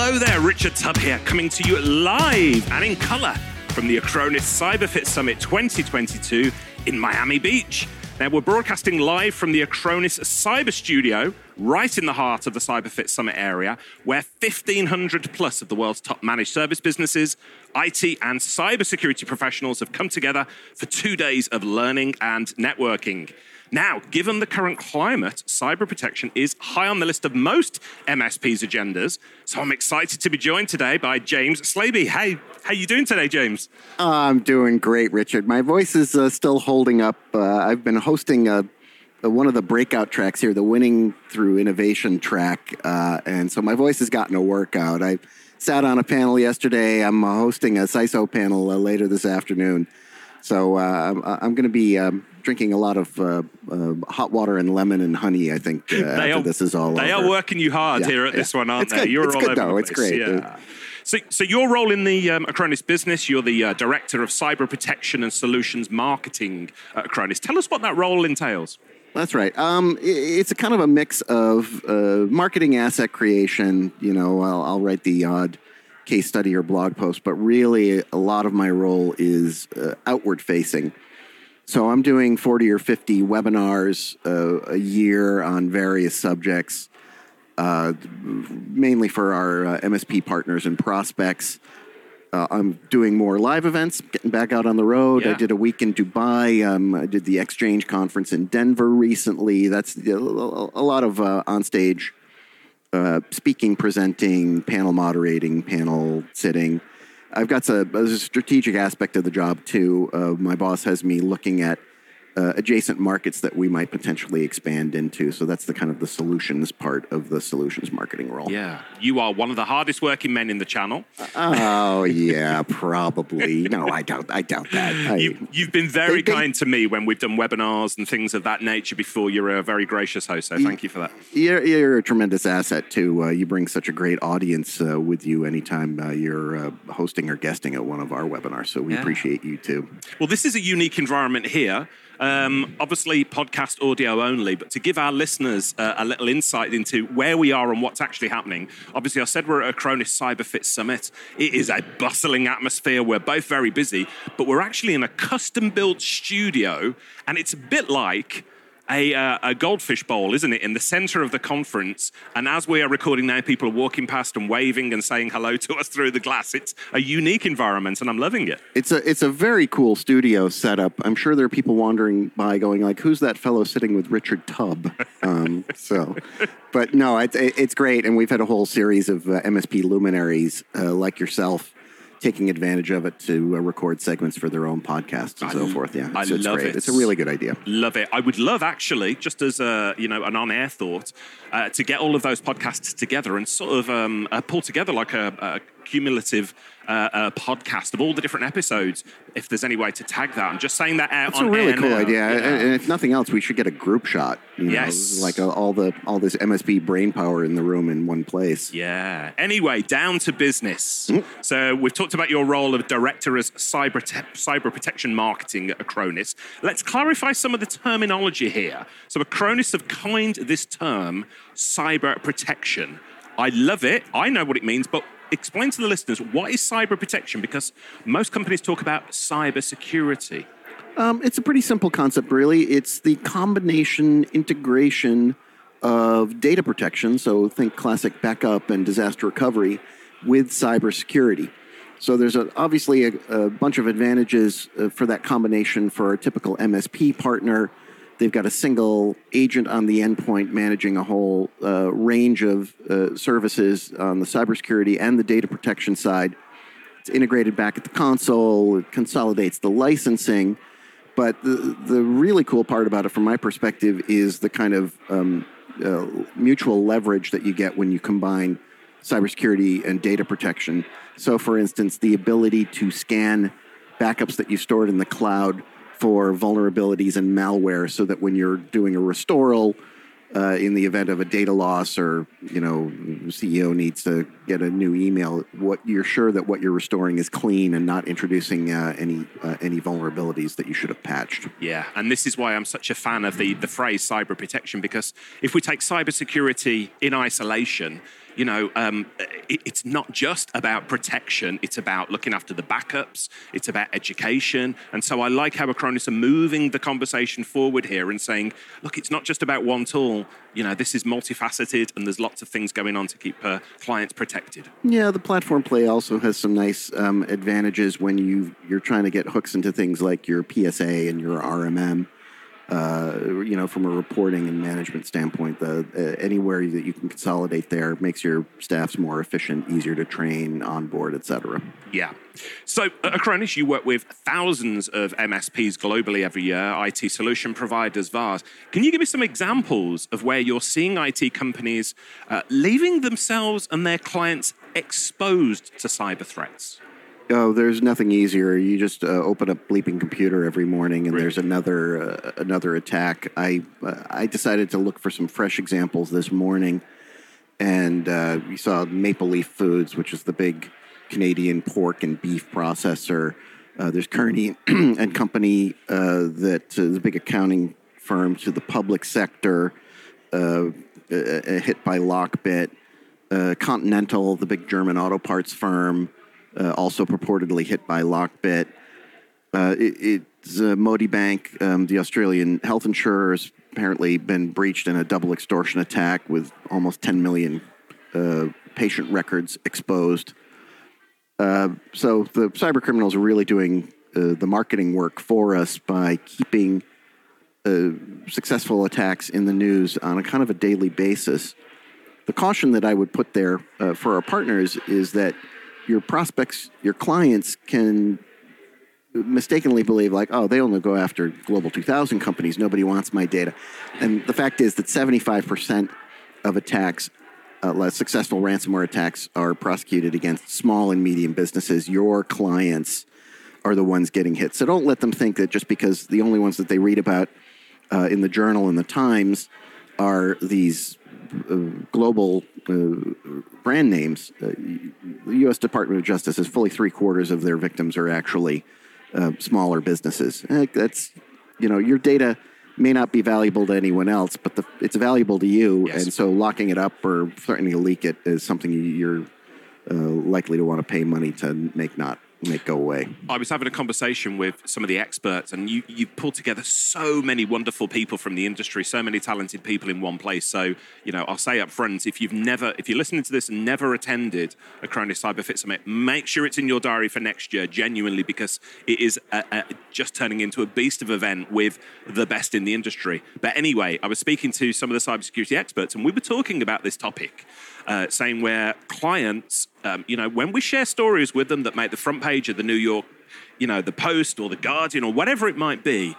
Hello there, Richard Tubb here, coming to you live and in colour from the Acronis CyberFit Summit 2022 in Miami Beach. Now, we're broadcasting live from the Acronis Cyber Studio, right in the heart of the CyberFit Summit area, where 1,500 plus of the world's top managed service businesses, IT and cybersecurity professionals have come together for 2 days of learning and networking. Now, given the current climate, cyber protection is high on the list of most MSPs' agendas, so I'm excited to be joined today by James Slaby. Hey, how you doing today, James? I'm doing great, Richard. My voice is still holding up. I've been hosting one of the breakout tracks here, the Winning Through Innovation track, and so my voice has gotten a workout. I sat on a panel yesterday. I'm hosting a CISO panel later this afternoon. So I'm going to be drinking a lot of hot water and lemon and honey, I think, after this is all over. They are working you hard here at this one, aren't they? It's all good, though. It's great. Yeah. So your role in the Acronis business, you're the Director of Cyber Protection and Solutions Marketing at Acronis. Tell us what that role entails. That's right. It's a kind of a mix of marketing asset creation. You know, I'll write the odd case study or blog post, but really a lot of my role is outward facing. So I'm doing 40 or 50 webinars a year on various subjects, mainly for our MSP partners and prospects. I'm doing more live events, getting back out on the road. Yeah. I did a week in Dubai. I did the Exchange conference in Denver recently. That's a lot of on-stage speaking, presenting, panel moderating, panel sitting. I've got a strategic aspect of the job, too. My boss has me looking at adjacent markets that we might potentially expand into. So that's the kind of the solutions part of the solutions marketing role. Yeah. You are one of the hardest working men in the channel. Oh, yeah, probably. No, I doubt that. You've been very kind to me when we've done webinars and things of that nature before. You're a very gracious host, so thank you for that. You're a tremendous asset, too. You bring such a great audience with you anytime you're hosting or guesting at one of our webinars. So we appreciate you, too. Well, this is a unique environment here. Obviously, podcast audio only, but to give our listeners a little insight into where we are and what's actually happening. Obviously, I said we're at Acronis CyberFit Summit. It is a bustling atmosphere. We're both very busy, but we're actually in a custom-built studio, and it's a bit like a goldfish bowl, isn't it, in the center of the conference. And as we are recording now, people are walking past and waving and saying hello to us through the glass. It's a unique environment, and I'm loving it. It's a very cool studio setup. I'm sure there are people wandering by going like, who's that fellow sitting with Richard Tubb? But no, it's great. And we've had a whole series of MSP luminaries like yourself taking advantage of it to record segments for their own podcasts and so forth. Yeah, I love it. It's a really good idea. Love it. I would love, actually, just as an on-air thought, to get all of those podcasts together and sort of pull together like a cumulative podcast of all the different episodes, if there's any way to tag that. I'm just saying that out. That's on a really cool idea. Yeah. And if nothing else, we should get a group shot. Yes. Like all this MSP brain power in the room in one place. Yeah. Anyway, down to business. Mm-hmm. So we've talked about your role of Director as Cyber Protection Marketing at Acronis. Let's clarify some of the terminology here. So Acronis have coined this term, cyber protection. I love it. I know what it means, but explain to the listeners, what is cyber protection? Because most companies talk about cybersecurity. It's a pretty simple concept, really. It's the combination, integration of data protection, so think classic backup and disaster recovery, with cybersecurity. So there's obviously a bunch of advantages for that combination for our typical MSP partner. They've got a single agent on the endpoint managing a whole range of services on the cybersecurity and the data protection side. It's integrated back at the console. It consolidates the licensing. But the really cool part about it from my perspective is the kind of mutual leverage that you get when you combine cybersecurity and data protection. So, for instance, the ability to scan backups that you stored in the cloud for vulnerabilities and malware, so that when you're doing a restoral in the event of a data loss, or CEO needs to get a new email, what you're sure that what you're restoring is clean and not introducing any vulnerabilities that you should have patched. Yeah, and this is why I'm such a fan of the phrase cyber protection, because if we take cybersecurity in isolation, you know, it's not just about protection. It's about looking after the backups. It's about education. And so I like how Acronis are moving the conversation forward here and saying, look, it's not just about one tool. You know, this is multifaceted and there's lots of things going on to keep clients protected. Yeah, the platform play also has some nice advantages when you're trying to get hooks into things like your PSA and your RMM. You know, from a reporting and management standpoint, anywhere that you can consolidate there makes your staffs more efficient, easier to train, onboard, et cetera. Yeah. So at Acronis, you work with thousands of MSPs globally every year, IT solution providers, VARs. Can you give me some examples of where you're seeing IT companies leaving themselves and their clients exposed to cyber threats? Oh, there's nothing easier. You just open up Bleeping Computer every morning, and there's another attack. I decided to look for some fresh examples this morning, and we saw Maple Leaf Foods, which is the big Canadian pork and beef processor. There's Kearney and Company, that is a big accounting firm to the public sector, hit by LockBit. Continental, the big German auto parts firm. Also purportedly hit by LockBit. It's Medi Bank, the Australian health insurer, has apparently been breached in a double extortion attack with almost 10 million patient records exposed. So the cyber criminals are really doing the marketing work for us by keeping successful attacks in the news on a kind of a daily basis. The caution that I would put there for our partners is that your prospects, your clients can mistakenly believe like, oh, they only go after global 2000 companies. Nobody wants my data. And the fact is that 75% of attacks, successful ransomware attacks, are prosecuted against small and medium businesses. Your clients are the ones getting hit. So don't let them think that just because the only ones that they read about in the Journal and the Times are these global brand names. The U.S. Department of Justice has fully 3/4 of their victims are actually smaller businesses. That's, you know, your data may not be valuable to anyone else, but it's valuable to you. Yes. And so locking it up or threatening to leak it is something you're likely to want to pay money to make go away. I was having a conversation with some of the experts, and you pulled together so many wonderful people from the industry, so many talented people in one place. So, you know, I'll say up front, if you're listening to this and never attended Acronis CyberFit Summit, make sure it's in your diary for next year, genuinely, because it is just turning into a beast of event with the best in the industry. But anyway, I was speaking to some of the cybersecurity experts, and we were talking about this topic, saying where clients, you know, when we share stories with them that make the front page of the New York, you know, the Post or the Guardian or whatever it might be,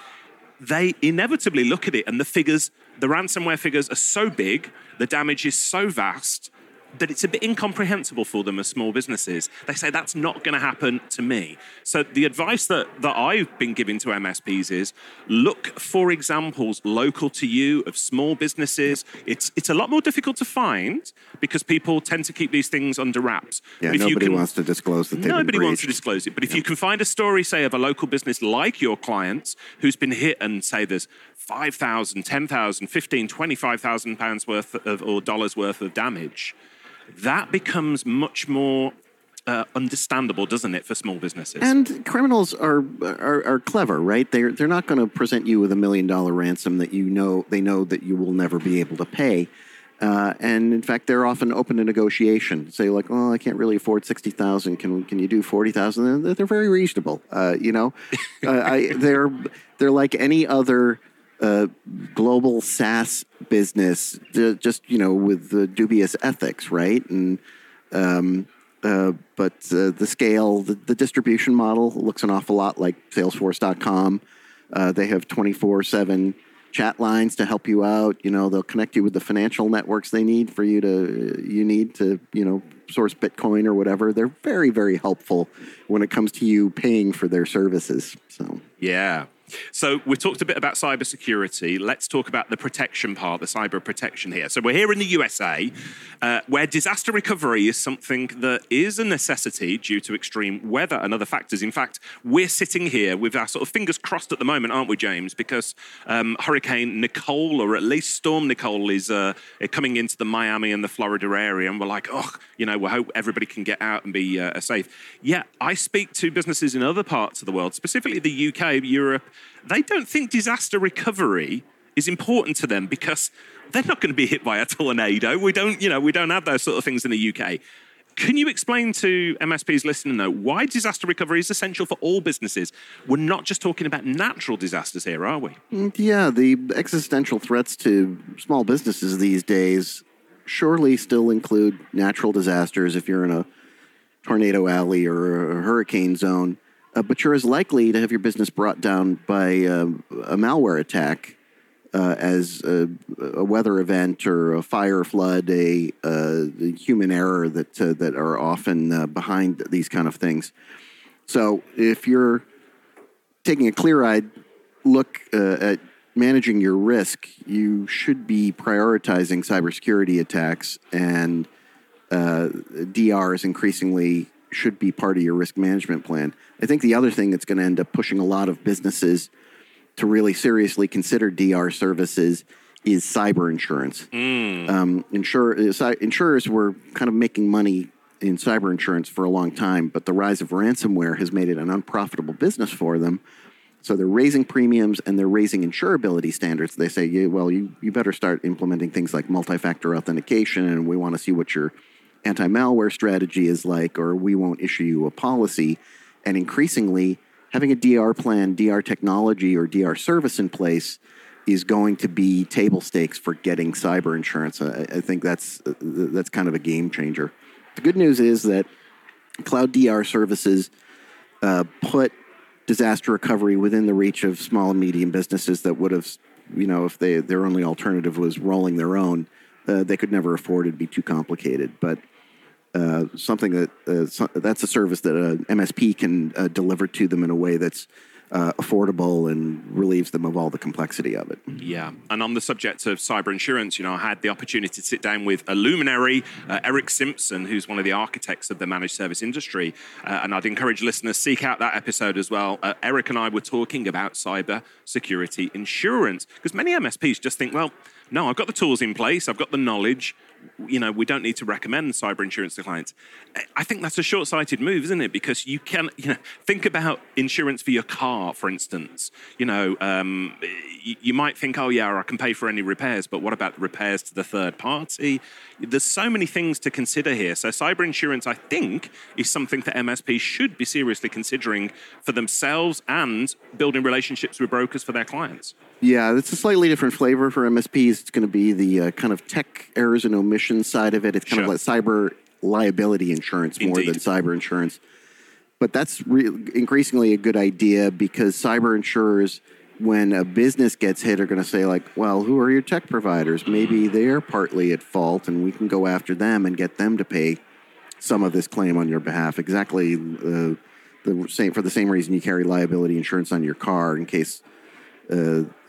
they inevitably look at it and the figures, the ransomware figures are so big, the damage is so vast that it's a bit incomprehensible for them as small businesses. They say, that's not going to happen to me. So the advice that I've been giving to MSPs is look for examples local to you of small businesses. It's a lot more difficult to find because people tend to keep these things under wraps. Yeah, nobody wants to disclose that they've been breached. Nobody wants to disclose it. But if you can find a story, say, of a local business like your clients who's been hit and say there's $5,000, $10,000, $15,000, $25,000 worth of, or dollars worth of damage, that becomes much more understandable, doesn't it, for small businesses? And criminals are clever, right? They're not going to present you with $1 million ransom that they know that you will never be able to pay. And in fact, they're often open to negotiation. Say like, "Oh, I can't really afford $60,000. Can you do $40,000?" They're very reasonable. You know, they're like any other global SaaS business, just, you know, with the dubious ethics, right? And but the scale, the distribution model looks an awful lot like Salesforce.com. They have 24/7 chat lines to help you out. You know, they'll connect you with the financial networks they need for you to you know, source Bitcoin or whatever. They're very, very helpful when it comes to you paying for their services. So yeah. So we talked a bit about cybersecurity. Let's talk about the protection part, the cyber protection here. So we're here in the USA, where disaster recovery is something that is a necessity due to extreme weather and other factors. In fact, we're sitting here with our sort of fingers crossed at the moment, aren't we, James? Because Hurricane Nicole, or at least Storm Nicole, is coming into the Miami and the Florida area, and we're like, oh, you know, we hope everybody can get out and be safe. Yeah, I speak to businesses in other parts of the world, specifically the UK, Europe. They don't think disaster recovery is important to them because they're not going to be hit by a tornado. We don't have those sort of things in the UK. Can you explain to MSPs listening, though, why disaster recovery is essential for all businesses? We're not just talking about natural disasters here, are we? Yeah, the existential threats to small businesses these days surely still include natural disasters if you're in a tornado alley or a hurricane zone, but you're as likely to have your business brought down by a malware attack as a weather event or a fire, flood, a human error that are often behind these kind of things. So if you're taking a clear-eyed look at managing your risk, you should be prioritizing cybersecurity attacks, and DRs increasingly should be part of your risk management plan. I think the other thing that's going to end up pushing a lot of businesses to really seriously consider DR services is cyber insurance. Insurers were kind of making money in cyber insurance for a long time, but the rise of ransomware has made it an unprofitable business for them. So they're raising premiums and they're raising insurability standards. They say, yeah, well, you better start implementing things like multi-factor authentication, and we want to see what your anti-malware strategy is like, or we won't issue you a policy. And increasingly, having a DR plan, DR technology, or DR service in place is going to be table stakes for getting cyber insurance. I think that's kind of a game changer. The good news is that cloud DR services put disaster recovery within the reach of small and medium businesses that would have, you know, if their only alternative was rolling their own, they could never afford it. It'd be too complicated. But something that's a service that an MSP can deliver to them in a way that's affordable and relieves them of all the complexity of it. Yeah, and on the subject of cyber insurance, you know, I had the opportunity to sit down with a luminary, Eric Simpson, who's one of the architects of the managed service industry, and I'd encourage listeners to seek out that episode as well. Eric and I were talking about cyber security insurance, because many MSPs just think, well, no, I've got the tools in place, I've got the knowledge, you know, we don't need to recommend cyber insurance to clients. I think that's a short-sighted move, isn't it? Because you can, you know, think about insurance for your car, for instance. You know, you might think, oh, yeah, I can pay for any repairs, but what about the repairs to the third party? There's so many things to consider here. So cyber insurance, I think, is something that MSPs should be seriously considering for themselves and building relationships with brokers for their clients. Yeah, it's a slightly different flavor for MSPs. It's going to be the kind of tech errors and omissions side of it. It's kind of like cyber liability insurance more than cyber insurance. But that's increasingly a good idea, because cyber insurers, when a business gets hit, are going to say, like, well, who are your tech providers? Maybe they're partly at fault, and we can go after them and get them to pay some of this claim on your behalf. Exactly the same, for the same reason you carry liability insurance on your car in case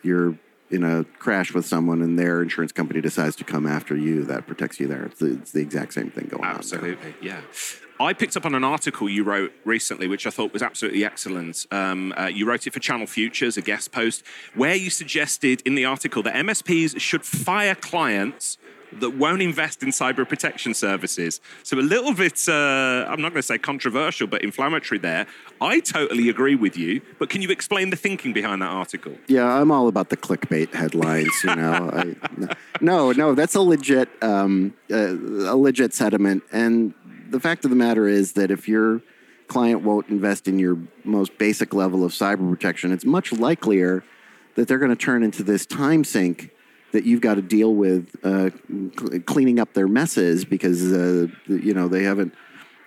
you're in a crash with someone and their insurance company decides to come after you. That protects you there. It's the exact same thing going on. Absolutely, yeah. I picked up on an article you wrote recently, which I thought was absolutely excellent. You wrote it for Channel Futures, a guest post, where you suggested in the article that MSPs should fire clients that won't invest in cyber protection services. So a little bit, I'm not going to say controversial, but inflammatory there. I totally agree with you, but can you explain the thinking behind that article? Yeah, I'm all about the clickbait headlines, you know. No, that's a legit sentiment. And the fact of the matter is that if your client won't invest in your most basic level of cyber protection, it's much likelier that they're going to turn into this time sink that you've got to deal with cleaning up their messes because, you know, they haven't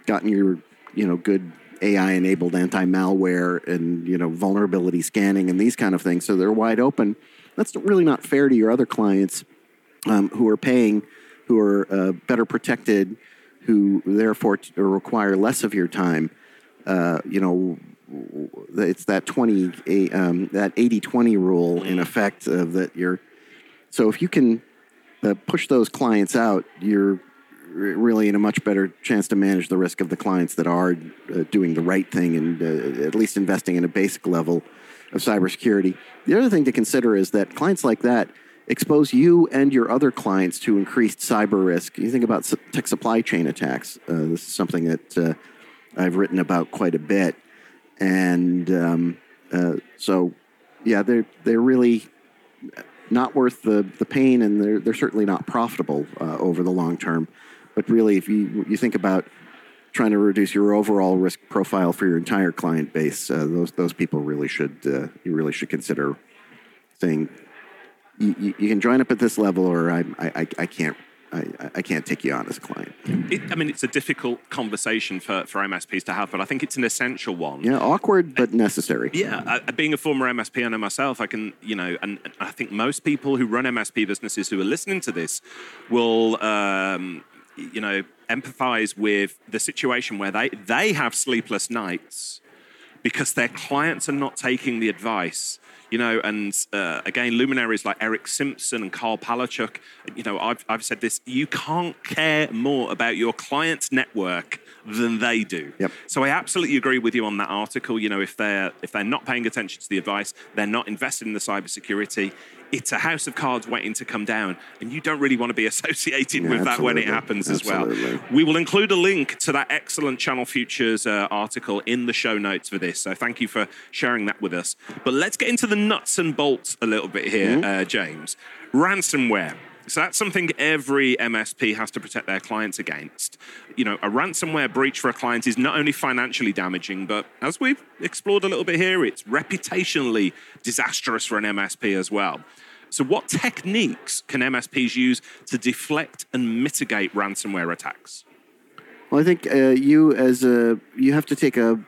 gotten your, you know, good AI-enabled anti-malware and, you know, vulnerability scanning and these kind of things. So they're wide open. That's really not fair to your other clients who are paying, who are better protected, who therefore require less of your time. You know, it's that 80-20 rule in effect of that you're. So if you can push those clients out, you're really in a much better chance to manage the risk of the clients that are doing the right thing and at least investing in a basic level of cybersecurity. The other thing to consider is that clients like that expose you and your other clients to increased cyber risk. You think about tech supply chain attacks. This is something that I've written about quite a bit. And so, yeah, they're really not worth the pain, and they're certainly not profitable over the long term. But really, if you think about trying to reduce your overall risk profile for your entire client base, those people really should you really should consider saying, you can join up at this level, or I can't take you on as a client. It's a difficult conversation for MSPs to have, but I think it's an essential one. Yeah, awkward, but necessary. Yeah, being a former MSP, I know myself, I can, and I think most people who run MSP businesses who are listening to this will, empathize with the situation where they have sleepless nights because their clients are not taking the advice. Again, luminaries like Eric Simpson and Carl Palachuk, I've said this, you can't care more about your client's network than they do. Yep. So I absolutely agree with you on that article. If they're not paying attention to the advice, they're not invested in the cybersecurity, it's a house of cards waiting to come down, and you don't really want to be associated with that when it happens as well. We will include a link to that excellent Channel Futures article in the show notes for this, so thank you for sharing that with us. But let's get into the nuts and bolts a little bit here, James. Ransomware. So that's something every MSP has to protect their clients against. A ransomware breach for a client is not only financially damaging, but as we've explored a little bit here, it's reputationally disastrous for an MSP as well. So what techniques can MSPs use to deflect and mitigate ransomware attacks? Well, I think you have to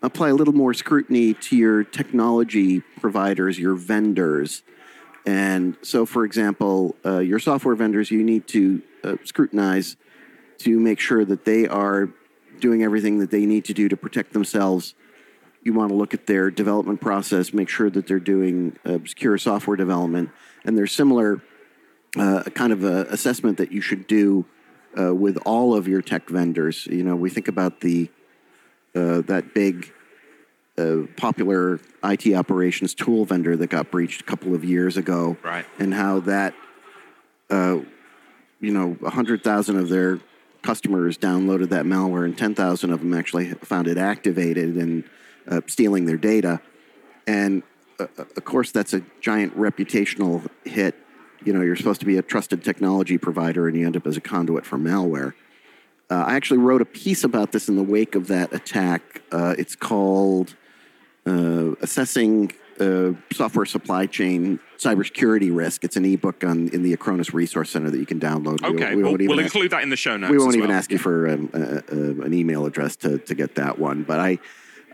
apply a little more scrutiny to your technology providers, your vendors. And so, for example, your software vendors, you need to scrutinize to make sure that they are doing everything that they need to do to protect themselves. You want to look at their development process, make sure that they're doing secure software development. And there's similar kind of assessment that you should do with all of your tech vendors. We think about that big popular IT operations tool vendor that got breached a couple of years ago, right? And how that, 100,000 of their customers downloaded that malware, and 10,000 of them actually found it activated and stealing their data. And of course, that's a giant reputational hit. You're supposed to be a trusted technology provider, and you end up as a conduit for malware. I actually wrote a piece about this in the wake of that attack. It's called Assessing Software Supply Chain Cybersecurity Risk. It's an ebook in the Acronis Resource Center that you can download. Okay, we'll include that in the show notes. We won't even ask you for an email address to get that one. But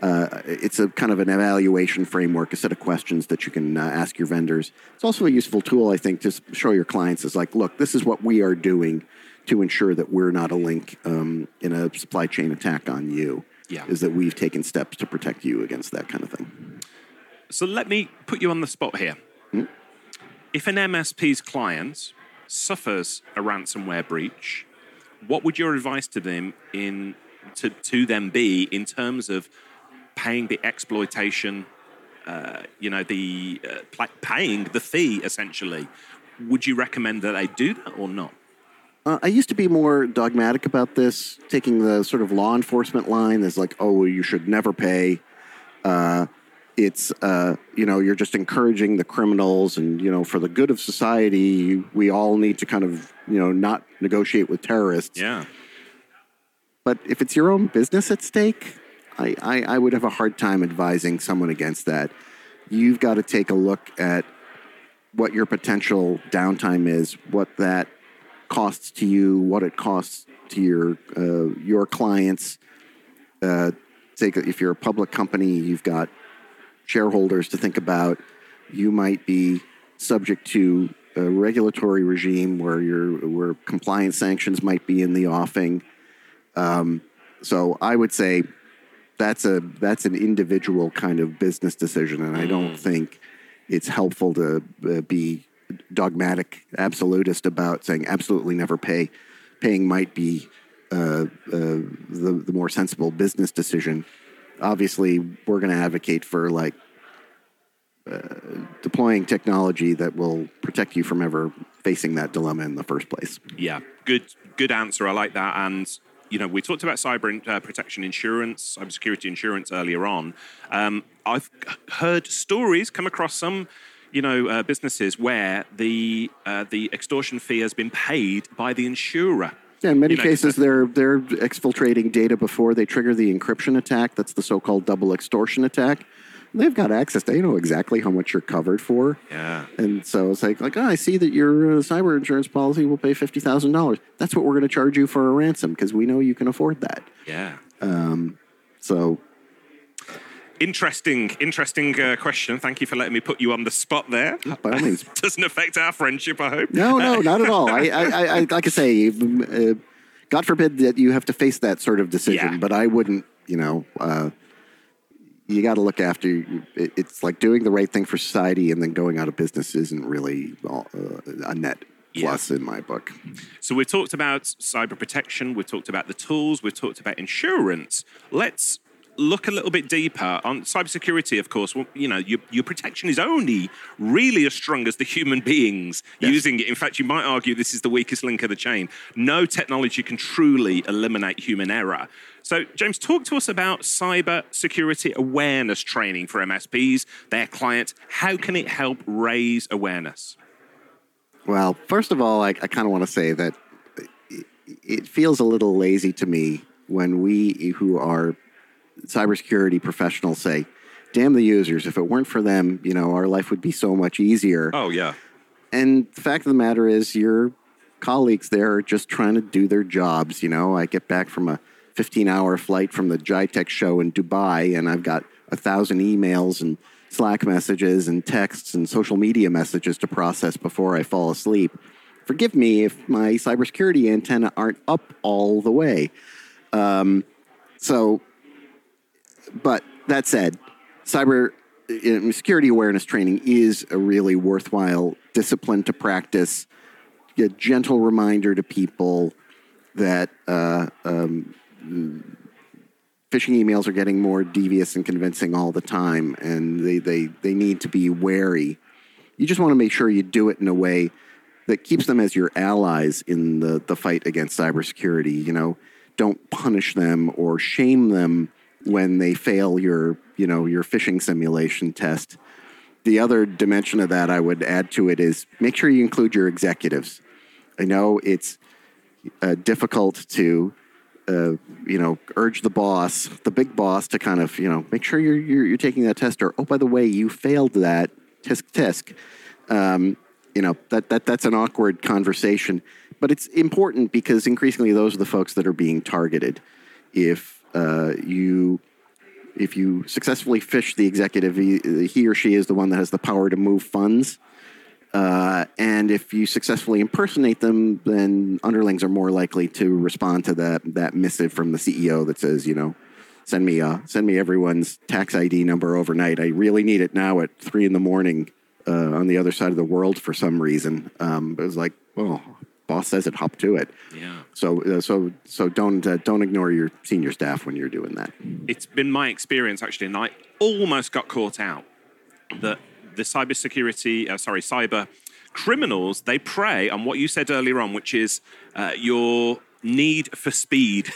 it's a kind of an evaluation framework, a set of questions that you can ask your vendors. It's also a useful tool, I think, to show your clients. It's like, look, this is what we are doing to ensure that we're not a link in a supply chain attack on you. Yeah. Is that we've taken steps to protect you against that kind of thing. So let me put you on the spot here. Hmm? If an MSP's client suffers a ransomware breach, what would your advice to them be in terms of paying the exploitation, paying the fee essentially? Would you recommend that they do that or not? I used to be more dogmatic about this, taking the sort of law enforcement line that's like, oh, you should never pay. You're just encouraging the criminals, and, for the good of society, we all need to kind of, not negotiate with terrorists. Yeah. But if it's your own business at stake, I would have a hard time advising someone against that. You've got to take a look at what your potential downtime is, what that costs to you, what it costs to your clients. Take if you're a public company, you've got shareholders to think about. You might be subject to a regulatory regime where compliance sanctions might be in the offing. So I would say that's an individual kind of business decision, and I don't think it's helpful to be dogmatic, absolutist about saying absolutely never pay. Paying might be the more sensible business decision. Obviously, we're going to advocate for deploying technology that will protect you from ever facing that dilemma in the first place. Yeah, good answer. I like that. And we talked about cyber protection insurance, cybersecurity insurance earlier on. I've heard stories, come across some, businesses where the extortion fee has been paid by the insurer. Yeah, in many cases, they're exfiltrating data before they trigger the encryption attack. That's the so-called double extortion attack. They've got access. They know exactly how much you're covered for. Yeah. And so it's I see that your cyber insurance policy will pay $50,000. That's what we're going to charge you for a ransom because we know you can afford that. Yeah. Interesting question. Thank you for letting me put you on the spot there. By all means. Doesn't affect our friendship, I hope. No, not at all. I like I say, God forbid that you have to face that sort of decision, but I wouldn't, you got to look after, it's like doing the right thing for society and then going out of business isn't really a net plus in my book. So we've talked about cyber protection, we've talked about the tools, we've talked about insurance. Let's look a little bit deeper on cybersecurity, of course. Well, your protection is only really as strong as the human beings using it. In fact, you might argue this is the weakest link of the chain. No technology can truly eliminate human error. So, James, talk to us about cybersecurity awareness training for MSPs, their clients. How can it help raise awareness? Well, first of all, I kind of want to say that it feels a little lazy to me when we who are cybersecurity professionals say, damn the users, if it weren't for them, our life would be so much easier. Oh, yeah. And the fact of the matter is your colleagues there are just trying to do their jobs. I get back from a 15-hour flight from the GITECH show in Dubai, and I've got 1,000 emails and Slack messages and texts and social media messages to process before I fall asleep. Forgive me if my cybersecurity antenna aren't up all the way. But that said, cyber security awareness training is a really worthwhile discipline to practice, a gentle reminder to people that phishing emails are getting more devious and convincing all the time, and they need to be wary. You just want to make sure you do it in a way that keeps them as your allies in the fight against cybersecurity. Don't punish them or shame them when they fail your phishing simulation test. The other dimension of that I would add to it is make sure you include your executives. I know it's difficult to urge the boss, the big boss, to kind of make sure you're taking that test. Or by the way, you failed that. Tisk. That's an awkward conversation, but it's important because increasingly those are the folks that are being targeted. If you successfully phish the executive, he or she is the one that has the power to move funds. And if you successfully impersonate them, then underlings are more likely to respond to that missive from the CEO that says, send me everyone's tax ID number overnight. I really need it now at 3 a.m. On the other side of the world for some reason. It was boss says it, hop to it. Yeah. So don't ignore your senior staff when you're doing that. It's been my experience actually, and I almost got caught out that the cyber criminals, they prey on what you said earlier on, which is your need for speed.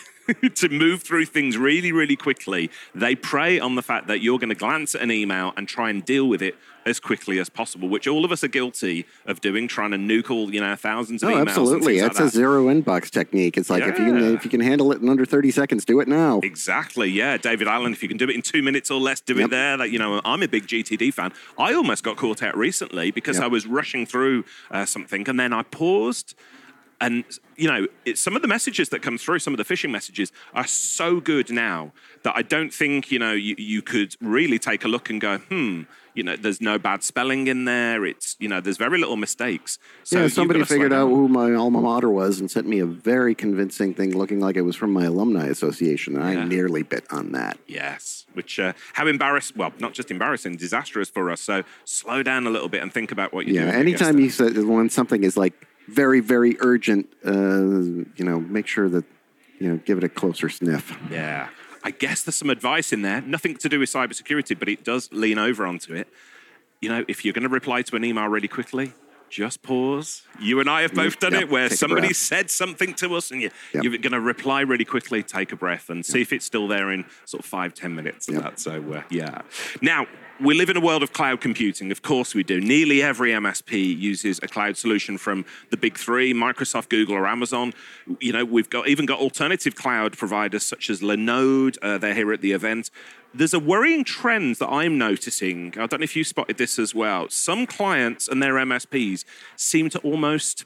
To move through things really, really quickly. They prey on the fact that you're going to glance at an email and try and deal with it as quickly as possible, which all of us are guilty of doing, trying to nuke all, thousands of emails. Oh, absolutely. That's a zero inbox technique. It's if you can handle it in under 30 seconds, do it now. Exactly, yeah. David Allen, if you can do it in 2 minutes or less, do it there. I'm a big GTD fan. I almost got caught out recently because I was rushing through something, and then I paused. And, some of the messages that come through, some of the phishing messages are so good now that I don't think, you could really take a look and go, you know, there's no bad spelling in there. It's, you know, there's very little mistakes. So yeah, somebody figured out who my alma mater was and sent me a very convincing thing looking like it was from my alumni association, and I nearly bit on that. Yes, which how embarrassing, well, not just embarrassing, disastrous for us. So slow down a little bit and think about what you're doing. Yeah, anytime you say, when something is like very, very urgent, you know, make sure that, you know, give it a closer sniff. Yeah. I guess there's some advice in there, nothing to do with cybersecurity, but it does lean over onto it. You know, if you're going to reply to an email really quickly, just pause. You and I have both done it where somebody said something to us and you're going to reply really quickly, take a breath and see if it's still there in sort of 5-10 minutes. That. So, Now, we live in a world of cloud computing. Of course we do. Nearly every MSP uses a cloud solution from the big three, Microsoft, Google, or Amazon. You know, we've got even got alternative cloud providers such as Linode. They're here at the event. There's a worrying trend that I'm noticing. I don't know if you spotted this as well. Some clients and their MSPs seem to almost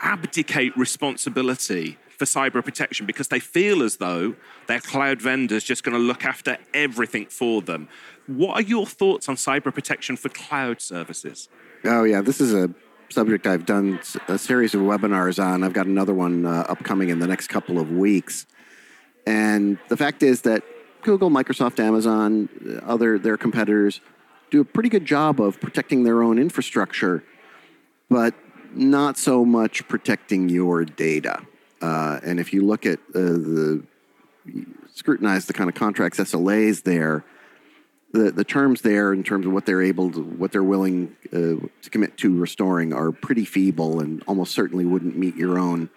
abdicate responsibility for cyber protection because they feel as though their cloud vendor is just going to look after everything for them. What are your thoughts on cyber protection for cloud services? Oh, yeah, this is a subject I've done a series of webinars on. I've got another one upcoming in the next couple of weeks. And the fact is that Google, Microsoft, Amazon, their competitors do a pretty good job of protecting their own infrastructure, but not so much protecting your data. And if you look at scrutinize the kind of contracts, SLAs there, the terms there in terms of what they're able to, what they're willing to commit to restoring are pretty feeble and almost certainly wouldn't meet your own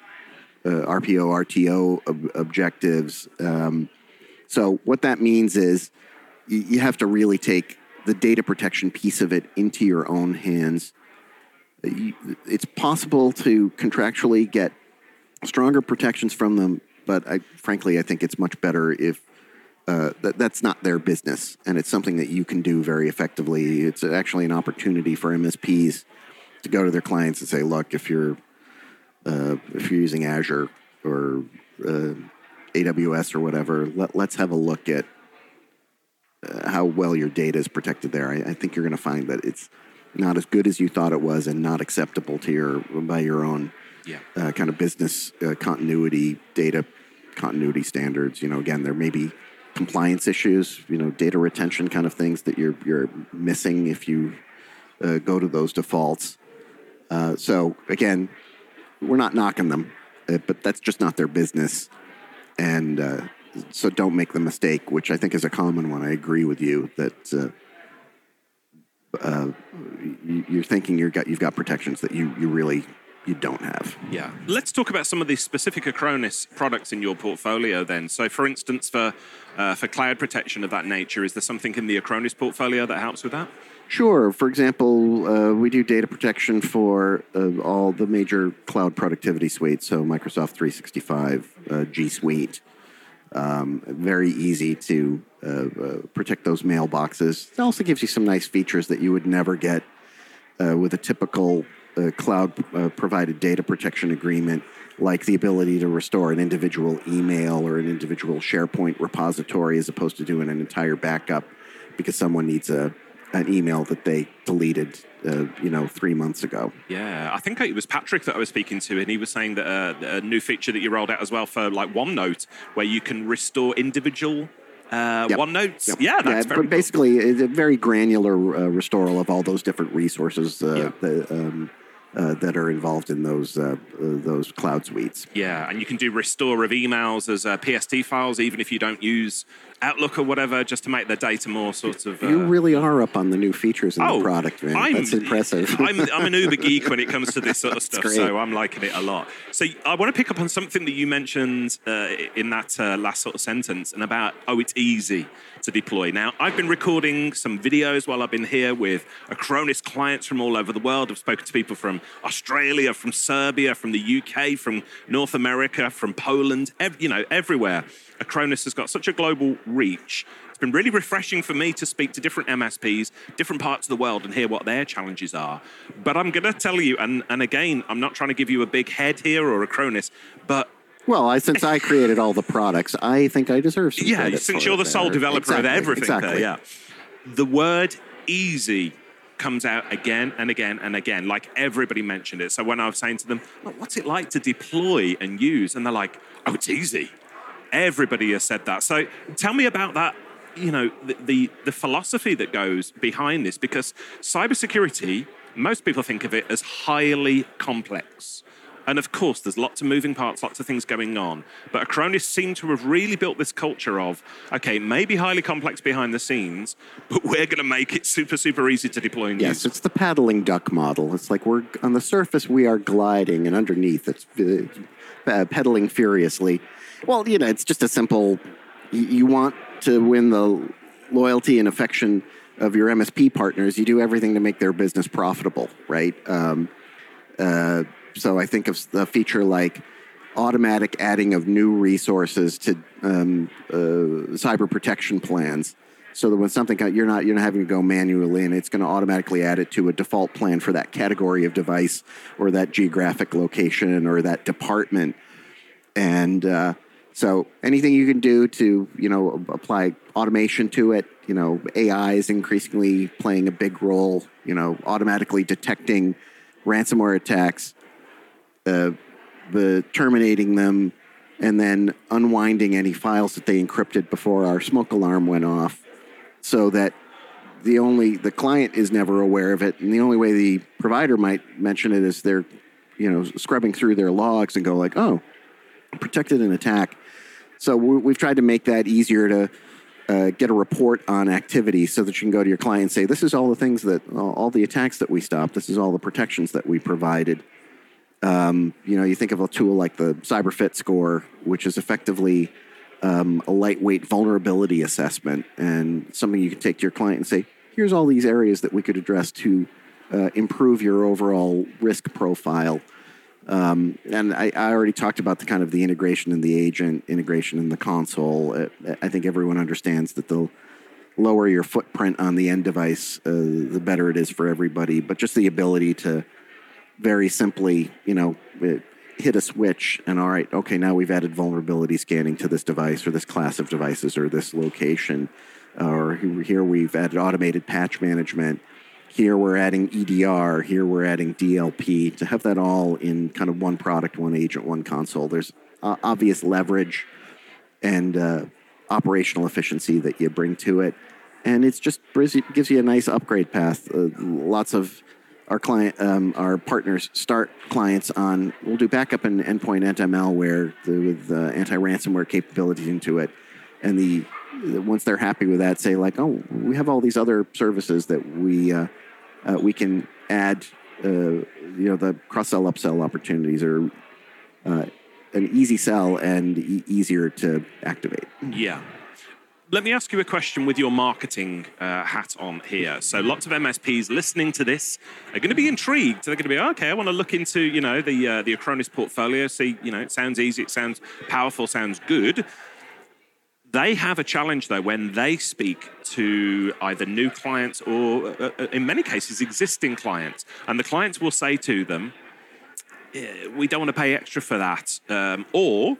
RPO, RTO objectives. So what that means is you have to really take the data protection piece of it into your own hands. It's possible to contractually get stronger protections from them, but I think it's much better if that's not their business, and it's something that you can do very effectively. It's actually an opportunity for MSPs to go to their clients and say, look, if you're using Azure or AWS or whatever, let's have a look at how well your data is protected there. I think you're going to find that it's not as good as you thought it was and not acceptable to your own kind of business continuity, data continuity standards. You know, again, there may be compliance issues, you know, data retention kind of things that you're missing if you go to those defaults. So, again, we're not knocking them, but that's just not their business. And so don't make the mistake, which I think is a common one. I agree with you that you're thinking you've got protections that you really don't have. Yeah. Let's talk about some of the specific Acronis products in your portfolio then. So, for instance, for cloud protection of that nature, is there something in the Acronis portfolio that helps with that? Sure. For example, we do data protection for all the major cloud productivity suites, so Microsoft 365, G Suite. Very easy to protect those mailboxes. It also gives you some nice features that you would never get with a typical cloud-provided data protection agreement, like the ability to restore an individual email or an individual SharePoint repository as opposed to doing an entire backup because someone needs an email that they deleted, 3 months ago. Yeah, I think it was Patrick that I was speaking to, and he was saying that a new feature that you rolled out as well for like OneNote, where you can restore individual OneNote. Yep. Yeah, that's very basically cool. It's a very granular restoral of all those different resources that are involved in those cloud suites. Yeah, and you can do restore of emails as PST files, even if you don't use Outlook or whatever, just to make the data more sort of... You really are up on the new features in the product, man. That's impressive. I'm an uber geek when it comes to this sort of stuff, so I'm liking it a lot. So I want to pick up on something that you mentioned in that last sort of sentence and about, it's easy to deploy. Now, I've been recording some videos while I've been here with Acronis clients from all over the world. I've spoken to people from Australia, from Serbia, from the UK, from North America, from Poland, everywhere. Acronis has got such a global reach. It's been really refreshing for me to speak to different MSPs, different parts of the world, and hear what their challenges are. But I'm going to tell you, and again, I'm not trying to give you a big head here or Acronis, but... Well, since I created all the products, I think I deserve some credit. Yeah, since you're the sole developer of everything there. The word easy comes out again and again and again. Like, everybody mentioned it. So when I was saying to them, look, what's it like to deploy and use? And they're like, oh, it's easy. Everybody has said that. So tell me about that, you know, the philosophy that goes behind this, because cybersecurity, most people think of it as highly complex. And of course, there's lots of moving parts, lots of things going on. But Acronis seem to have really built this culture of, okay, maybe highly complex behind the scenes, but we're going to make it super, super easy to deploy and use. Yes, it's the paddling duck model. It's like we're on the surface, we are gliding, and underneath it's pedaling furiously. Well, you know, it's just a simple, you want to win the loyalty and affection of your MSP partners, you do everything to make their business profitable, right? So I think of a feature like automatic adding of new resources to cyber protection plans, so that when something you're not having to go manually, and it's going to automatically add it to a default plan for that category of device or that geographic location or that department. And so anything you can do to, you know, apply automation to it. You know, AI is increasingly playing a big role. You know, automatically detecting ransomware attacks, terminating them, and then unwinding any files that they encrypted before our smoke alarm went off, so that the client is never aware of it, and the only way the provider might mention it is they're, you know, scrubbing through their logs and go like, oh, protected an attack. So we've tried to make that easier to get a report on activity, so that you can go to your client and say, this is all the things that, all the attacks that we stopped, this is all the protections that we provided. You know, you think of a tool like the CyberFit score, which is effectively a lightweight vulnerability assessment, and something you can take to your client and say, here's all these areas that we could address to improve your overall risk profile. And I already talked about the kind of the integration in the agent, integration in the console. I think everyone understands that the lower your footprint on the end device, the better it is for everybody. But just the ability to very simply, you know, hit a switch and, all right, okay, now we've added vulnerability scanning to this device or this class of devices or this location. Or here we've added automated patch management. Here we're adding EDR, here we're adding DLP, to have that all in kind of one product, one agent, one console. There's obvious leverage and operational efficiency that you bring to it. And it's just gives you a nice upgrade path. Lots of our partners start clients on, we'll do backup and endpoint anti-malware with anti-ransomware capabilities into it. And once they're happy with that, say like, oh, we have all these other services that we can add, you know, the cross-sell, upsell opportunities are an easy sell and easier to activate. Yeah. Let me ask you a question with your marketing hat on here. So lots of MSPs listening to this are going to be intrigued. So they're going to be, okay, I want to look into, you know, the Acronis portfolio. See, you know, it sounds easy, it sounds powerful, sounds good. They have a challenge, though, when they speak to either new clients or, in many cases, existing clients. And the clients will say to them, we don't want to pay extra for that. Or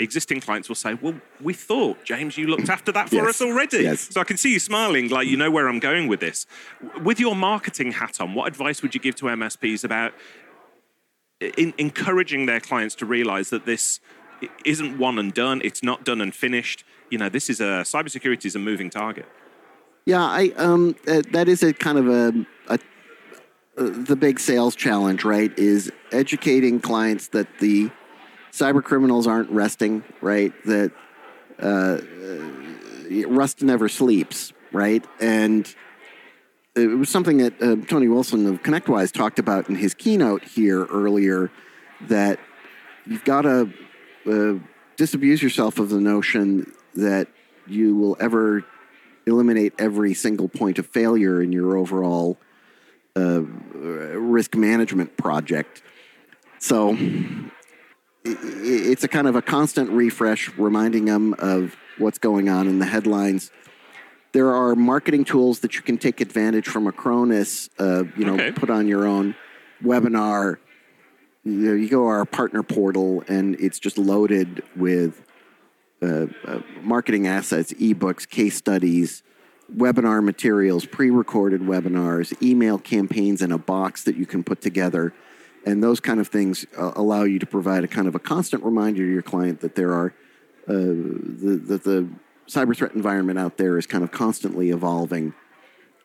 existing clients will say, well, we thought, James, you looked after that for us already. Yes. So I can see you smiling, like you know where I'm going with this. With your marketing hat on, what advice would you give to MSPs about encouraging their clients to realize that this isn't one and done, it's not done and finished? You know, this is cybersecurity is a moving target. Yeah, that is a kind of the big sales challenge, right? Is educating clients that the cyber criminals aren't resting, right? That rust never sleeps, right? And it was something that Tony Wilson of ConnectWise talked about in his keynote here earlier, that you've got to disabuse yourself of the notion that you will ever eliminate every single point of failure in your overall risk management project. So it's a kind of a constant refresh, reminding them of what's going on in the headlines. There are marketing tools that you can take advantage from Acronis, put on your own webinar. You go to our partner portal, and it's just loaded with marketing assets, ebooks, case studies, webinar materials, pre-recorded webinars, email campaigns in a box that you can put together. And those kind of things allow you to provide a kind of a constant reminder to your client that there are the cyber threat environment out there is kind of constantly evolving.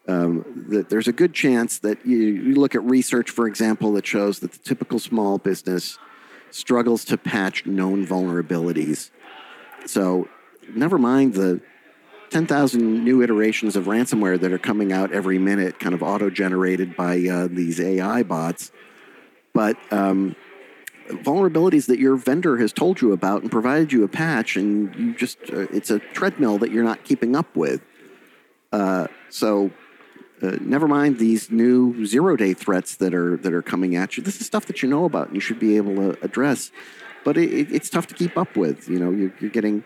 That there's a good chance that you look at research, for example, that shows that the typical small business struggles to patch known vulnerabilities. So never mind the 10,000 new iterations of ransomware that are coming out every minute, kind of auto-generated by these AI bots. But vulnerabilities that your vendor has told you about and provided you a patch, and you just it's a treadmill that you're not keeping up with. So never mind these new zero-day threats that are coming at you. This is stuff that you know about and you should be able to address, but it's tough to keep up with. You know, you're getting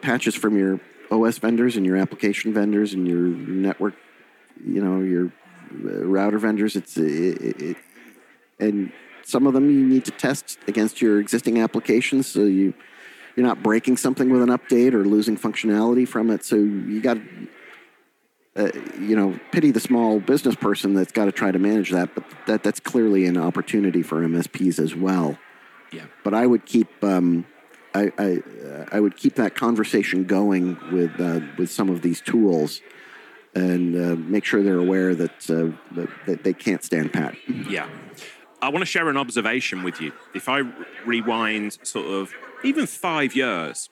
patches from your OS vendors and your application vendors and your network, you know, your router vendors. And some of them you need to test against your existing applications, so you're not breaking something with an update or losing functionality from it. So you got, pity the small business person that's got to try to manage that. But that's clearly an opportunity for MSPs as well. Yeah. But I would keep I would keep that conversation going with some of these tools. And make sure they're aware that they can't stand pat. Yeah. I want to share an observation with you. If I rewind sort of even 5 years,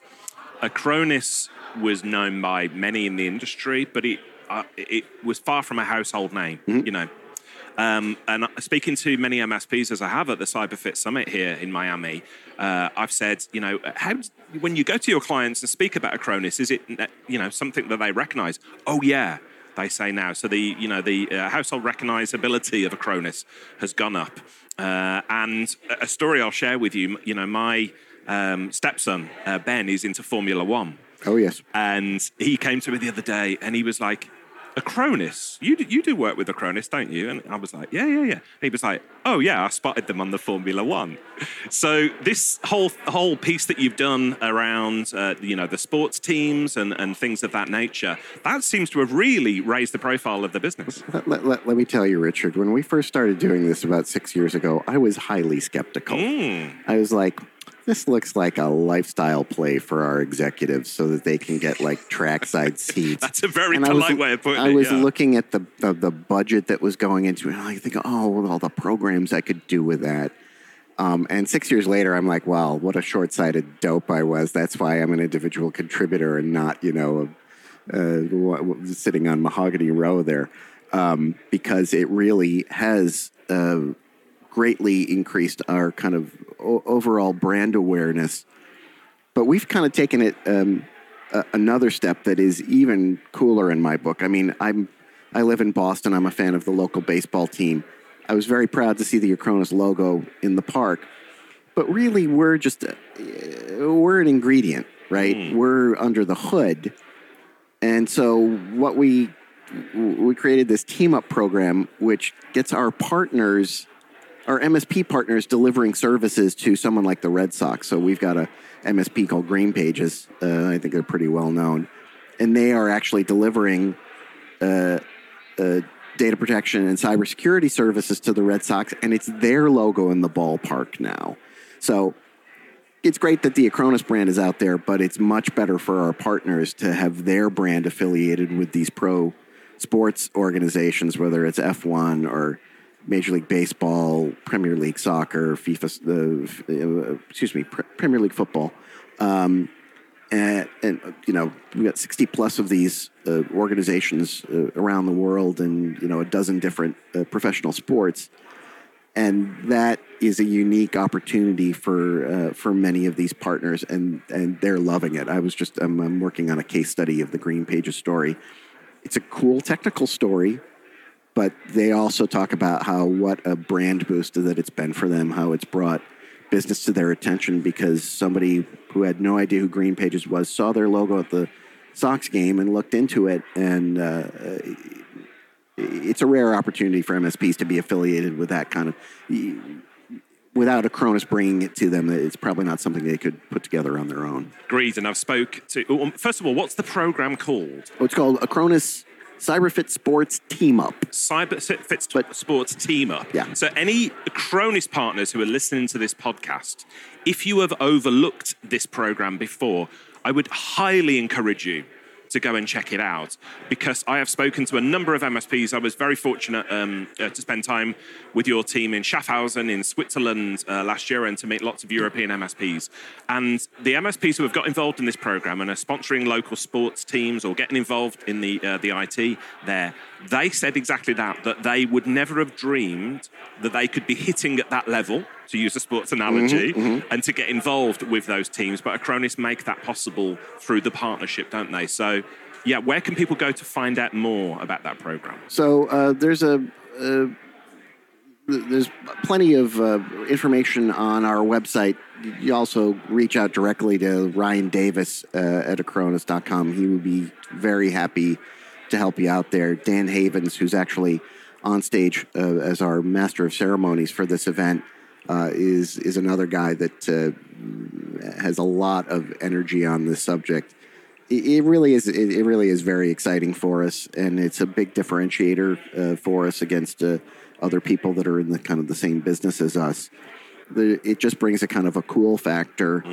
Acronis was known by many in the industry, but it was far from a household name, mm-hmm. you know. And speaking to many MSPs as I have at the CyberFit Summit here in Miami, I've said, you know, how, when you go to your clients and speak about Acronis, is it, you know, something that they recognize? Oh, yeah, they say now. So the household recognizability of Acronis has gone up. And a story I'll share with you, you know, my stepson, Ben, is into Formula One. Oh, yes. And he came to me the other day and he was like, Acronis, you do work with Acronis, don't you? And I was like, yeah. And he was like, oh yeah, I spotted them on the Formula One. So this whole piece that you've done around, the sports teams and things of that nature, that seems to have really raised the profile of the business. Let me tell you, Richard, when we first started doing this about 6 years ago, I was highly skeptical. I was like, this looks like a lifestyle play for our executives so that they can get, like, trackside seats. That's a very polite way of putting it. I was looking at the budget that was going into it, and I think, all the programs I could do with that. And 6 years later, I'm like, wow, what a short-sighted dope I was. That's why I'm an individual contributor and not, you know, sitting on Mahogany Row there, because it really has greatly increased our kind of overall brand awareness. But we've kind of taken it another step that is even cooler in my book. I mean, I live in Boston. I'm a fan of the local baseball team. I was very proud to see the Acronis logo in the park. But really, we're just we're an ingredient, right? We're under the hood. And so what we created this team up program, which gets our partners, our MSP partners, delivering services to someone like the Red Sox. So we've got a MSP called Green Pages. I think they're pretty well known. And they are actually delivering data protection and cybersecurity services to the Red Sox, and it's their logo in the ballpark now. So it's great that the Acronis brand is out there, but it's much better for our partners to have their brand affiliated with these pro sports organizations, whether it's F1 or Major League Baseball, Premier League Soccer, Premier League Football, and you know, we got 60 plus of these organizations around the world, and you know, a dozen different professional sports, and that is a unique opportunity for many of these partners, and they're loving it. I'm working on a case study of the Green Pages story. It's a cool technical story. But they also talk about how what a brand boost that it's been for them, how it's brought business to their attention because somebody who had no idea who Green Pages was saw their logo at the Sox game and looked into it. And it's a rare opportunity for MSPs to be affiliated with that kind of without Acronis bringing it to them, it's probably not something they could put together on their own. Agreed, and I've spoke to... First of all, what's the program called? Oh, it's called Acronis CyberFit Sports Team Up. Sports Team Up. Yeah. So any Acronis partners who are listening to this podcast, if you have overlooked this program before, I would highly encourage you to go and check it out, because I have spoken to a number of MSPs. I was very fortunate to spend time with your team in Schaffhausen in Switzerland last year, and to meet lots of European MSPs. And the MSPs who have got involved in this program and are sponsoring local sports teams or getting involved in the IT there, they said exactly that they would never have dreamed that they could be hitting at that level, to use a sports analogy, and to get involved with those teams. But Acronis make that possible through the partnership, don't they? So, yeah, where can people go to find out more about that program? So there's plenty of information on our website. You also reach out directly to Ryan Davis at Acronis.com. He would be very happy to help you out there. Dan Havens, who's actually on stage as our master of ceremonies for this event, is another guy that has a lot of energy on this subject. It really is very exciting for us, and it's a big differentiator for us against other people that are in the kind of the same business as us. It just brings a kind of a cool factor.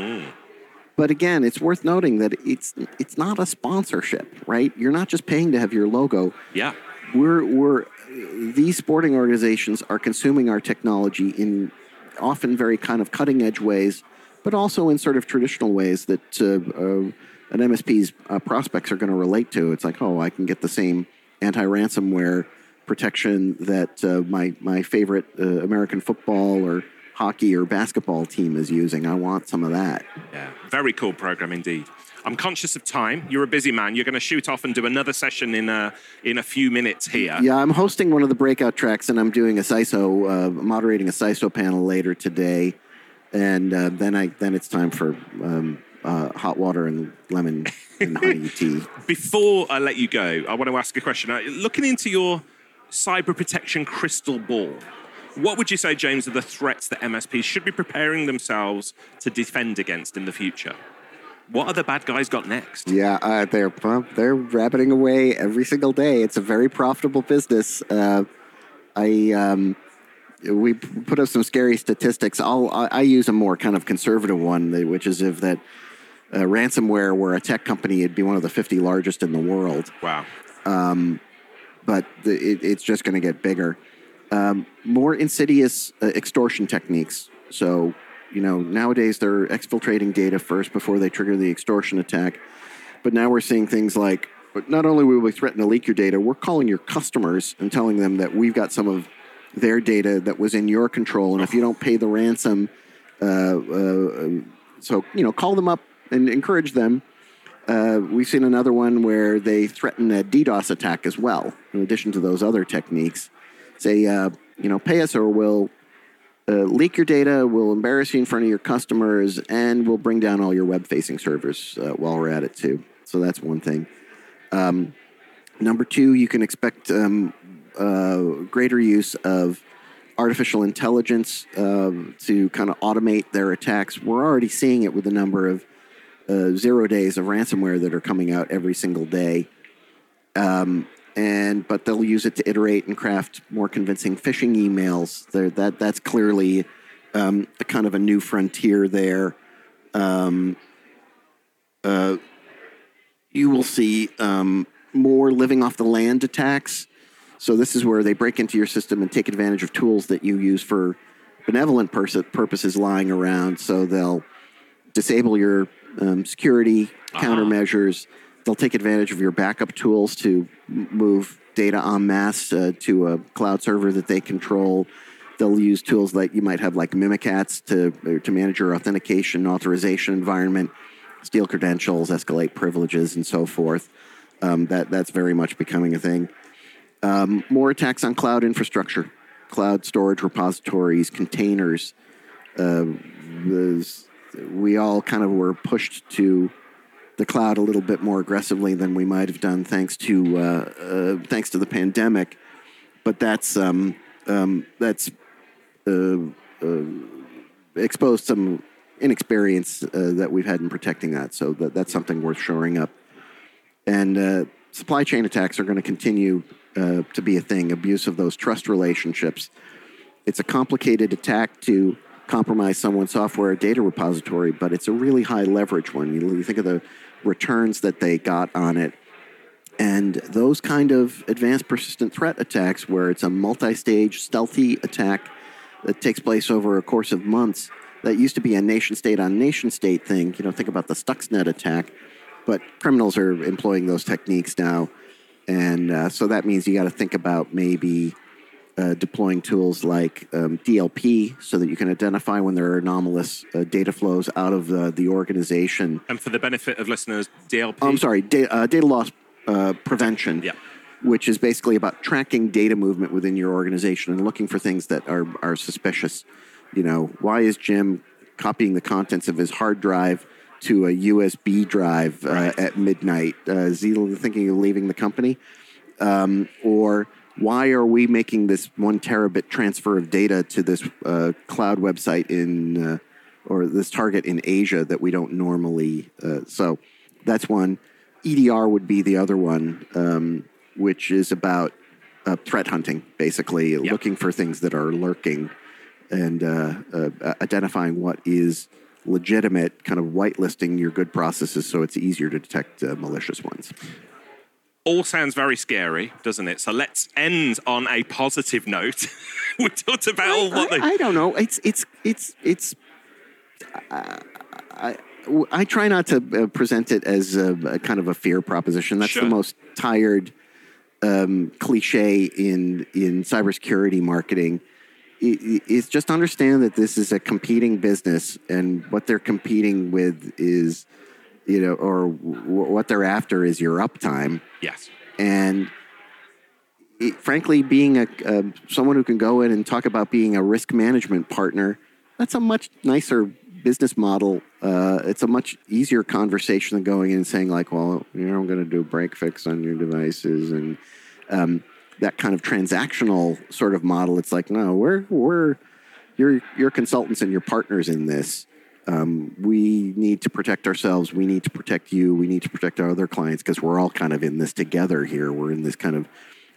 But again, it's worth noting that it's not a sponsorship, right? You're not just paying to have your logo. Yeah, we're these sporting organizations are consuming our technology in often very kind of cutting-edge ways, but also in sort of traditional ways that an MSP's prospects are going to relate to. It's like, oh, I can get the same anti-ransomware protection that my favorite American football or hockey or basketball team is using. I want some of that. Yeah, very cool program indeed. I'm conscious of time. You're a busy man. You're going to shoot off and do another session in a few minutes here. Yeah, I'm hosting one of the breakout tracks, and I'm doing a CISO, moderating a CISO panel later today, and then it's time for hot water and lemon and honey tea. Before I let you go, I want to ask a question. Looking into your cyber protection crystal ball, what would you say, James, are the threats that MSPs should be preparing themselves to defend against in the future? What are the bad guys got next? Yeah, they're rabbiting away every single day. It's a very profitable business. We put up some scary statistics. I use a more kind of conservative one, which is if that ransomware were a tech company, it'd be one of the 50 largest in the world. Wow. But it's just going to get bigger. More insidious extortion techniques. So, you know, nowadays they're exfiltrating data first before they trigger the extortion attack. But now we're seeing things like, not only will we threaten to leak your data, we're calling your customers and telling them that we've got some of their data that was in your control. And if you don't pay the ransom, call them up and encourage them. We've seen another one where they threaten a DDoS attack as well, in addition to those other techniques. Say, pay us or we'll leak your data, we'll embarrass you in front of your customers, and we'll bring down all your web-facing servers while we're at it, too. So that's one thing. Number two, you can expect greater use of artificial intelligence to kind of automate their attacks. We're already seeing it with the number of 0 days of ransomware that are coming out every single day. But they'll use it to iterate and craft more convincing phishing emails. That's clearly a kind of a new frontier there. You will see more living off the land attacks. So this is where they break into your system and take advantage of tools that you use for benevolent purposes lying around. So they'll disable your security countermeasures. They'll take advantage of your backup tools to move data en masse to a cloud server that they control. They'll use tools that you might have, like Mimikatz, to manage your authentication, authorization environment, steal credentials, escalate privileges, and so forth. That's very much becoming a thing. More attacks on cloud infrastructure, cloud storage repositories, containers. We all kind of were pushed to the cloud a little bit more aggressively than we might have done thanks to the pandemic, but that's exposed some inexperience that we've had in protecting that. So that's something worth shoring up. And supply chain attacks are going to continue to be a thing, abuse of those trust relationships. It's a complicated attack to compromise someone's software or data repository, but it's a really high leverage one. You think of the returns that they got on it. And those kind of advanced persistent threat attacks where it's a multi-stage stealthy attack that takes place over a course of months, that used to be a nation state on nation state thing. You know, think about the Stuxnet attack, but criminals are employing those techniques now. And so that means you got to think about maybe deploying tools like DLP so that you can identify when there are anomalous data flows out of the organization. And for the benefit of listeners, DLP? I'm sorry, data loss prevention, yeah, which is basically about tracking data movement within your organization and looking for things that are suspicious. You know, why is Jim copying the contents of his hard drive to a USB drive at midnight? Is he thinking of leaving the company? Or why are we making this 1 terabit transfer of data to this cloud website in or this target in Asia that we don't normally? So that's one. EDR would be the other one, which is about threat hunting, basically, yep, looking for things that are lurking and identifying what is legitimate, kind of whitelisting your good processes so it's easier to detect malicious ones. All sounds very scary, doesn't it? So let's end on a positive note. We talked about I don't know. It's. I try not to present it as a kind of a fear proposition. That's sure, the most tired cliche in cybersecurity marketing. It's just understand that this is a competing business, and what they're competing with is, you know, or what they're after is your uptime. Yes. And frankly, being someone who can go in and talk about being a risk management partner, that's a much nicer business model. It's a much easier conversation than going in and saying like, well, you know, I'm going to do a break fix on your devices and that kind of transactional sort of model. It's like, no, we're your consultants and your partners in this. We need to protect ourselves. We need to protect you. We need to protect our other clients because we're all kind of in this together here. We're in this kind of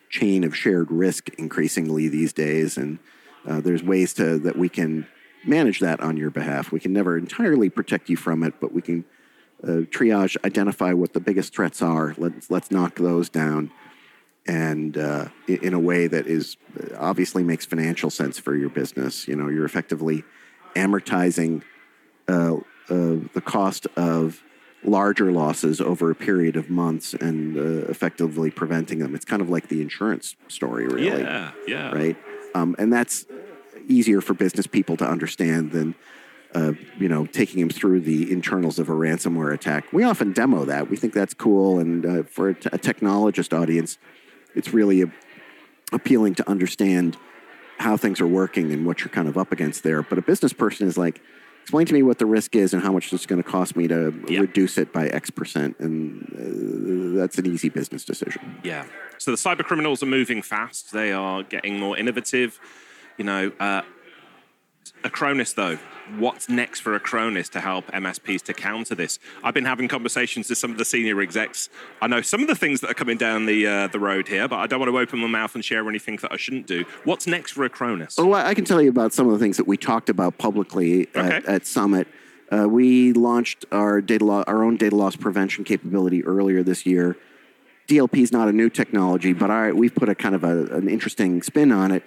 chain of shared risk increasingly these days. And there's ways that we can manage that on your behalf. We can never entirely protect you from it, but we can triage, identify what the biggest threats are. Let's knock those down, and in a way that is obviously makes financial sense for your business. You know, you're effectively amortizing the cost of larger losses over a period of months and effectively preventing them. It's kind of like the insurance story, really. Yeah. Right? And that's easier for business people to understand than, you know, taking them through the internals of a ransomware attack. We often demo that. We think that's cool. And for a technologist audience, it's really appealing to understand how things are working and what you're kind of up against there. But a business person is like, explain to me what the risk is and how much it's going to cost me to reduce it by X%. And that's an easy business decision. Yeah. So the cyber criminals are moving fast. They are getting more innovative. You know, Acronis, though, what's next for Acronis to help MSPs to counter this? I've been having conversations with some of the senior execs. I know some of the things that are coming down the road here, but I don't want to open my mouth and share anything that I shouldn't do. What's next for Acronis? Oh, I can tell you about some of the things that we talked about publicly at Summit. We launched our own data loss prevention capability earlier this year. DLP is not a new technology, but we've put a kind of an interesting spin on it,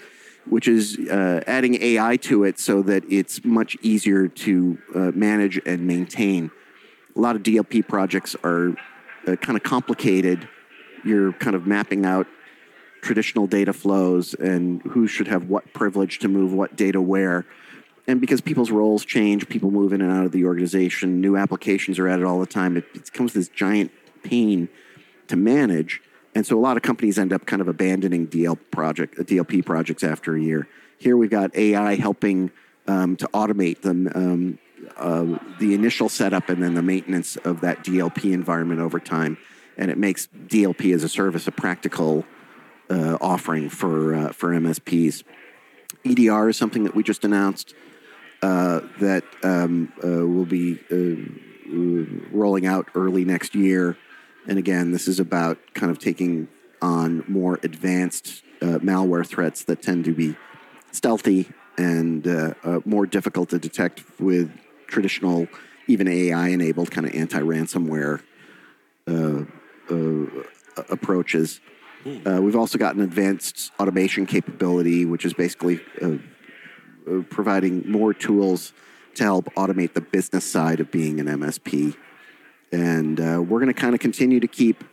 which is adding AI to it so that it's much easier to manage and maintain. A lot of DLP projects are kind of complicated. You're kind of mapping out traditional data flows and who should have what privilege to move what data where. And because people's roles change, people move in and out of the organization, new applications are added all the time, it becomes this giant pain to manage. And so a lot of companies end up kind of abandoning DLP projects after a year. Here we've got AI helping to automate the initial setup and then the maintenance of that DLP environment over time. And it makes DLP as a service a practical offering for MSPs. EDR is something that we just announced. that will be rolling out early next year. And again, this is about kind of taking on more advanced malware threats that tend to be stealthy and more difficult to detect with traditional, even AI-enabled kind of anti-ransomware approaches. We've also got an advanced automation capability, which is basically providing more tools to help automate the business side of being an MSP. And we're going to kind of continue to keep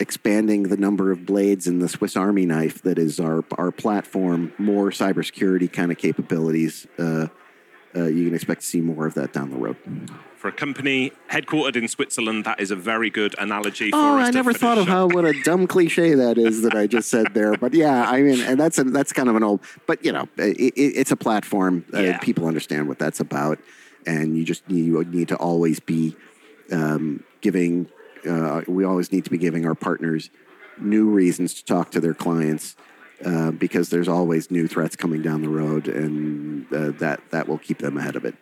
expanding the number of blades in the Swiss Army knife that is our platform, more cybersecurity kind of capabilities. You can expect to see more of that down the road. For a company headquartered in Switzerland, that is a very good analogy for us. Oh, I never thought of what a dumb cliche that is that I just said there. But yeah, I mean, and that's kind of an old, but you know, it's a platform. Yeah. People understand what that's about. And you need to always be giving, we always need to be giving our partners new reasons to talk to their clients. Because there's always new threats coming down the road, and that will keep them ahead of it.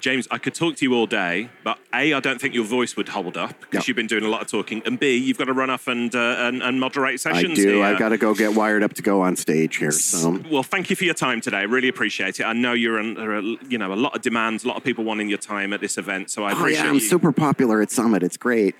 James, I could talk to you all day, but A, I don't think your voice would hold up because You've been doing a lot of talking, and B, you've got to run off and moderate sessions. I do. Here. I've got to go get wired up to go on stage here. So. Well, thank you for your time today. I really appreciate it. I know you're under a lot of demands, a lot of people wanting your time at this event, so I appreciate you. I'm super popular at Summit. It's great.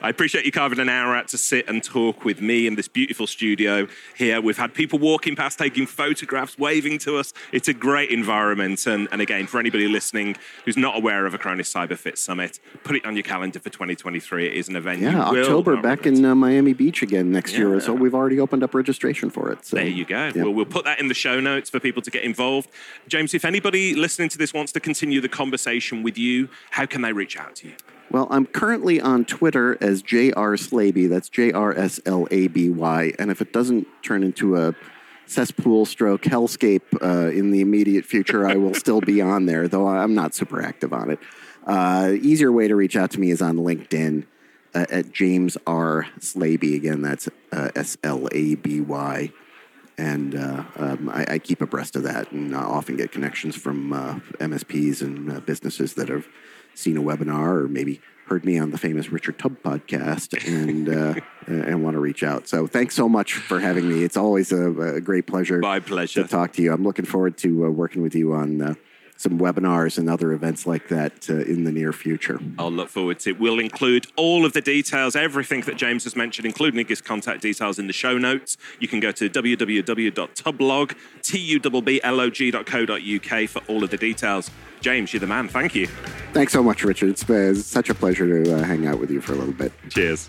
I appreciate you carving an hour out to sit and talk with me in this beautiful studio here. We've had people walking past, taking photographs, waving to us. It's a great environment, and again, for anybody listening who's not aware of Acronis CyberFit Summit, put it on your calendar for 2023. It is an event. Yeah, October, back in Miami Beach again next year. So we've already opened up registration for it. So. There you go. Yeah. We'll put that in the show notes for people to get involved. James, if anybody listening to this wants to continue the conversation with you, how can they reach out to you? Well, I'm currently on Twitter as J.R. Slaby. That's J.R.S.L.A.B.Y. And if it doesn't turn into a cesspool stroke hellscape in the immediate future, I will still be on there, though I'm not super active on it. Easier way to reach out to me is on LinkedIn at James R. Slaby. Again, that's S-L-A-B-Y. And I keep abreast of that, and I often get connections from MSPs and businesses that have seen a webinar or maybe heard me on the famous Richard Tubb podcast and want to reach out. So thanks so much for having me. It's always a great pleasure. My pleasure. To talk to you. I'm looking forward to working with you on some webinars and other events like that in the near future. I'll look forward to it. We'll include all of the details, everything that James has mentioned, including his contact details in the show notes. You can go to www.tublog.co.uk for all of the details. James, you're the man. Thank you. Thanks so much, Richard. It's been such a pleasure to hang out with you for a little bit. Cheers.